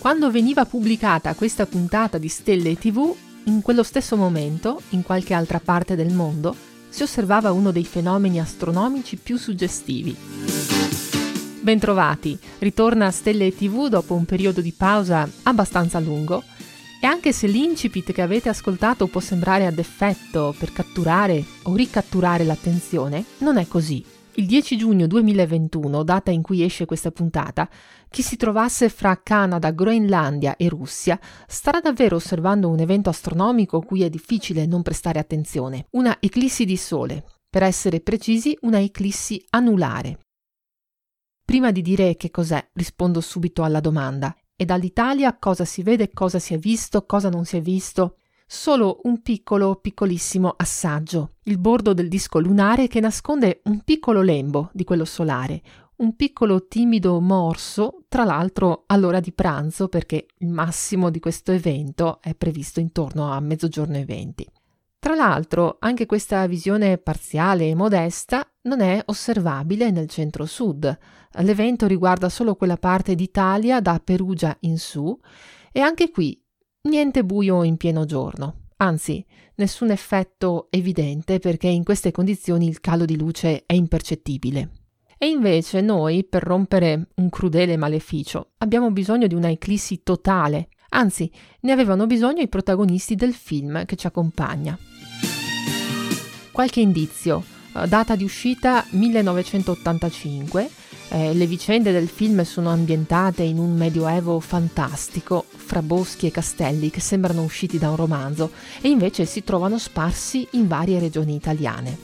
Quando veniva pubblicata questa puntata di Stelle e TV, in quello stesso momento, in qualche altra parte del mondo, si osservava uno dei fenomeni astronomici più suggestivi. Bentrovati, ritorna a Stelle e TV dopo un periodo di pausa abbastanza lungo, e anche se l'incipit che avete ascoltato può sembrare ad effetto per catturare o ricatturare l'attenzione, non è così. Il 10 giugno 2021, data in cui esce questa puntata, chi si trovasse fra Canada, Groenlandia e Russia starà davvero osservando un evento astronomico cui è difficile non prestare attenzione, una eclissi di sole, per essere precisi una eclissi anulare. Prima di dire che cos'è, rispondo subito alla domanda. E dall'Italia cosa si vede, cosa si è visto, cosa non si è visto? Solo un piccolissimo assaggio, il bordo del disco lunare che nasconde un piccolo lembo di quello solare, un piccolo timido morso, tra l'altro all'ora di pranzo perché il massimo di questo evento è previsto intorno a 12:20. Tra l'altro anche questa visione parziale e modesta non è osservabile nel centro-sud. L'evento riguarda solo quella parte d'Italia da Perugia in su e anche qui niente buio in pieno giorno, anzi, nessun effetto evidente perché in queste condizioni il calo di luce è impercettibile. E invece noi, per rompere un crudele maleficio, abbiamo bisogno di una eclissi totale, anzi, ne avevano bisogno i protagonisti del film che ci accompagna. Qualche indizio, data di uscita 1985, le vicende del film sono ambientate in un medioevo fantastico, fra boschi e castelli che sembrano usciti da un romanzo e invece si trovano sparsi in varie regioni italiane.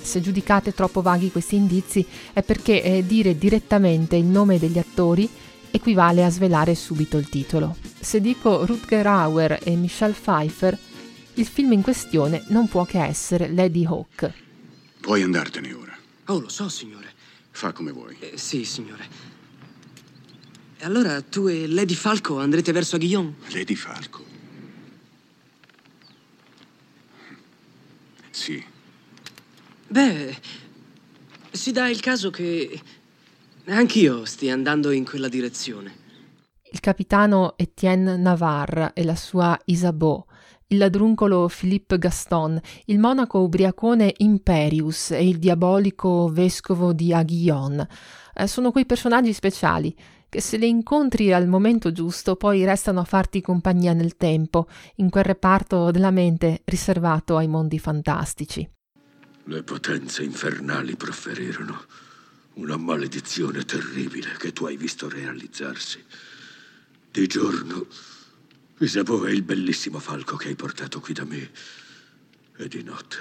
Se giudicate troppo vaghi questi indizi è perché dire direttamente il nome degli attori equivale a svelare subito il titolo. Se dico Rutger Hauer e Michelle Pfeiffer, il film in questione non può che essere Ladyhawke. Puoi andartene ora. Oh, lo so, signore. Fa come vuoi. Sì, signore. Allora tu e Lady Falco andrete verso Aguillon? Lady Falco? Sì. Beh, si dà il caso che anch'io stia andando in quella direzione. Il capitano Etienne Navarre e la sua Isabeau, il ladruncolo Philippe Gaston, il monaco ubriacone Imperius e il diabolico vescovo di Aguillon. Sono quei personaggi speciali che se li incontri al momento giusto poi restano a farti compagnia nel tempo, in quel reparto della mente riservato ai mondi fantastici. Le potenze infernali proferirono una maledizione terribile che tu hai visto realizzarsi. Di giorno Isabeau è il bellissimo falco che hai portato qui da me. E di notte,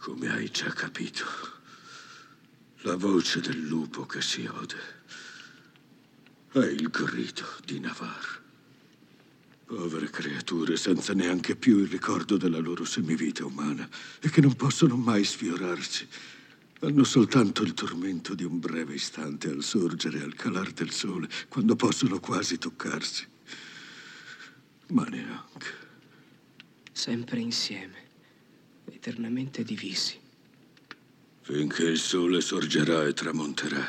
come hai già capito, la voce del lupo che si ode è il grido di Navarre. Povere creature senza neanche più il ricordo della loro semivita umana e che non possono mai sfiorarsi. Hanno soltanto il tormento di un breve istante al sorgere e al calar del sole, quando possono quasi toccarsi. Ma neanche. Sempre insieme, eternamente divisi. Finché il sole sorgerà e tramonterà,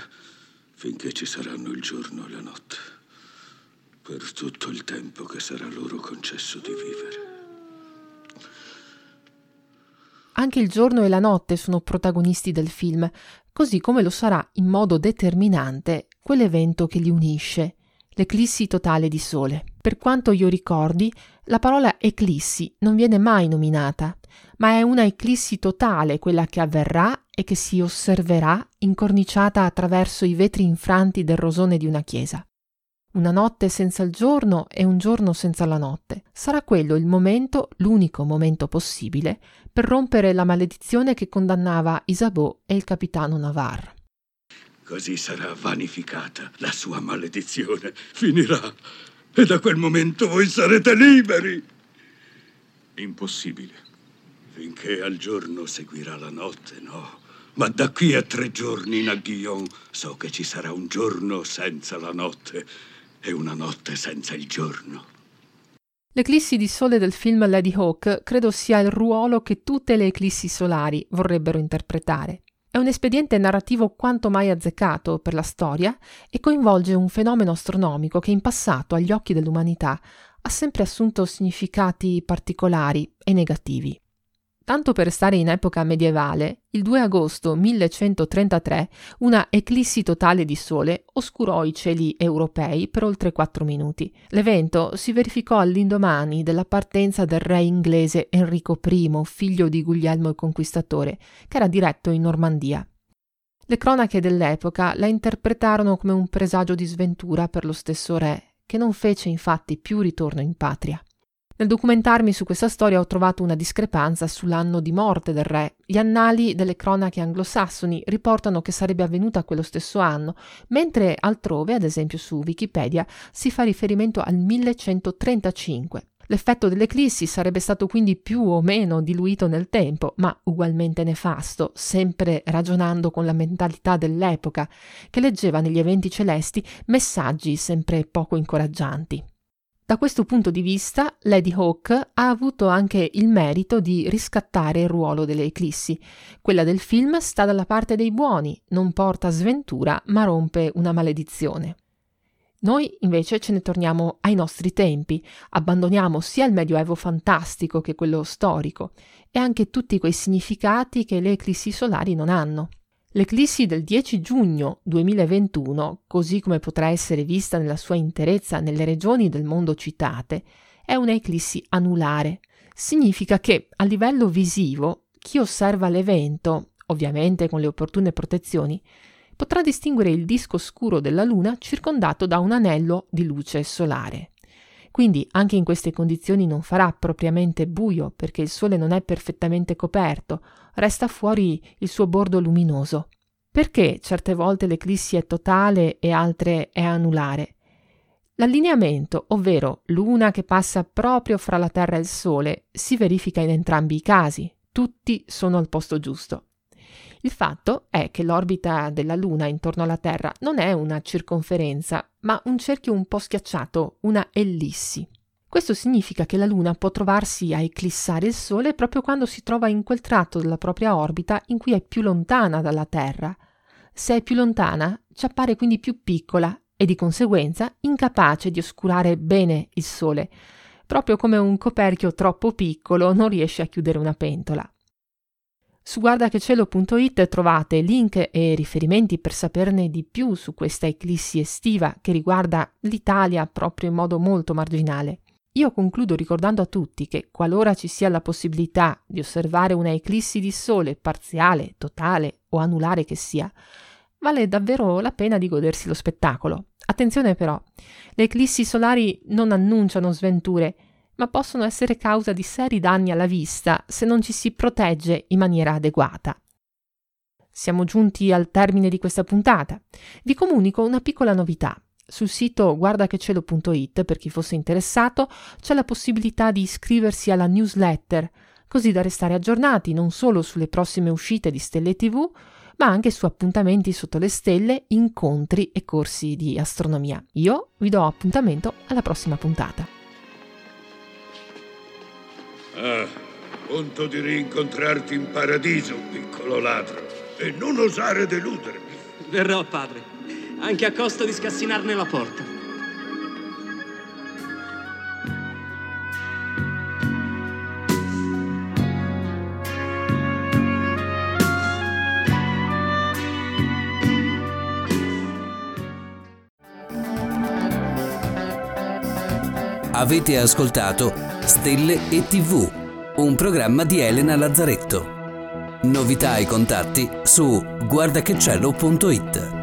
finché ci saranno il giorno e la notte, per tutto il tempo che sarà loro concesso di vivere. Anche il giorno e la notte sono protagonisti del film, così come lo sarà in modo determinante quell'evento che li unisce, l'eclissi totale di sole. Per quanto io ricordi, la parola eclissi non viene mai nominata, ma è una eclissi totale quella che avverrà e che si osserverà incorniciata attraverso i vetri infranti del rosone di una chiesa. Una notte senza il giorno e un giorno senza la notte. Sarà quello il momento, l'unico momento possibile, per rompere la maledizione che condannava Isabeau e il capitano Navarre. Così sarà vanificata la sua maledizione. Finirà. E da quel momento voi sarete liberi. Impossibile. Finché al giorno seguirà la notte, no. Ma da qui a 3 giorni in Aguillon so che ci sarà un giorno senza la notte e una notte senza il giorno. L'eclissi di sole del film Ladyhawke credo sia il ruolo che tutte le eclissi solari vorrebbero interpretare. È un espediente narrativo quanto mai azzeccato per la storia e coinvolge un fenomeno astronomico che in passato, agli occhi dell'umanità, ha sempre assunto significati particolari e negativi. Tanto per stare in epoca medievale, il 2 agosto 1133 una eclissi totale di sole oscurò i cieli europei per oltre 4 minuti. L'evento si verificò all'indomani della partenza del re inglese Enrico I, figlio di Guglielmo il Conquistatore, che era diretto in Normandia. Le cronache dell'epoca la interpretarono come un presagio di sventura per lo stesso re, che non fece infatti più ritorno in patria. Nel documentarmi su questa storia ho trovato una discrepanza sull'anno di morte del re. Gli annali delle cronache anglosassoni riportano che sarebbe avvenuta quello stesso anno, mentre altrove, ad esempio su Wikipedia, si fa riferimento al 1135. L'effetto dell'eclissi sarebbe stato quindi più o meno diluito nel tempo, ma ugualmente nefasto, sempre ragionando con la mentalità dell'epoca, che leggeva negli eventi celesti messaggi sempre poco incoraggianti. Da questo punto di vista, Ladyhawke ha avuto anche il merito di riscattare il ruolo delle eclissi. Quella del film sta dalla parte dei buoni, non porta sventura ma rompe una maledizione. Noi invece ce ne torniamo ai nostri tempi, abbandoniamo sia il medioevo fantastico che quello storico e anche tutti quei significati che le eclissi solari non hanno. L'eclissi del 10 giugno 2021, così come potrà essere vista nella sua interezza nelle regioni del mondo citate, è un'eclissi anulare. Significa che, a livello visivo, chi osserva l'evento, ovviamente con le opportune protezioni, potrà distinguere il disco scuro della Luna circondato da un anello di luce solare. Quindi anche in queste condizioni non farà propriamente buio perché il Sole non è perfettamente coperto, resta fuori il suo bordo luminoso. Perché certe volte l'eclissi è totale e altre è anulare? L'allineamento, ovvero Luna che passa proprio fra la Terra e il Sole, si verifica in entrambi i casi, tutti sono al posto giusto. Il fatto è che l'orbita della Luna intorno alla Terra non è una circonferenza, ma un cerchio un po' schiacciato, una ellissi. Questo significa che la Luna può trovarsi a eclissare il Sole proprio quando si trova in quel tratto della propria orbita in cui è più lontana dalla Terra. Se è più lontana, ci appare quindi più piccola e di conseguenza incapace di oscurare bene il Sole, proprio come un coperchio troppo piccolo non riesce a chiudere una pentola. Su guardachecielo.it trovate link e riferimenti per saperne di più su questa eclissi estiva che riguarda l'Italia proprio in modo molto marginale. Io concludo ricordando a tutti che qualora ci sia la possibilità di osservare una eclissi di sole parziale, totale o anulare che sia, vale davvero la pena di godersi lo spettacolo. Attenzione però, le eclissi solari non annunciano sventure, ma possono essere causa di seri danni alla vista se non ci si protegge in maniera adeguata. Siamo giunti al termine di questa puntata. Vi comunico una piccola novità. Sul sito guardachecielo.it, per chi fosse interessato, c'è la possibilità di iscriversi alla newsletter, così da restare aggiornati non solo sulle prossime uscite di Stelle TV, ma anche su appuntamenti sotto le stelle, incontri e corsi di astronomia. Io vi do appuntamento alla prossima puntata. Ah, conto di rincontrarti in paradiso, piccolo ladro, e non osare deludermi. Verrò, padre, anche a costo di scassinarne la porta. Avete ascoltato Stelle e TV, un programma di Elena Lazzaretto. Novità e contatti su guardachecielo.it.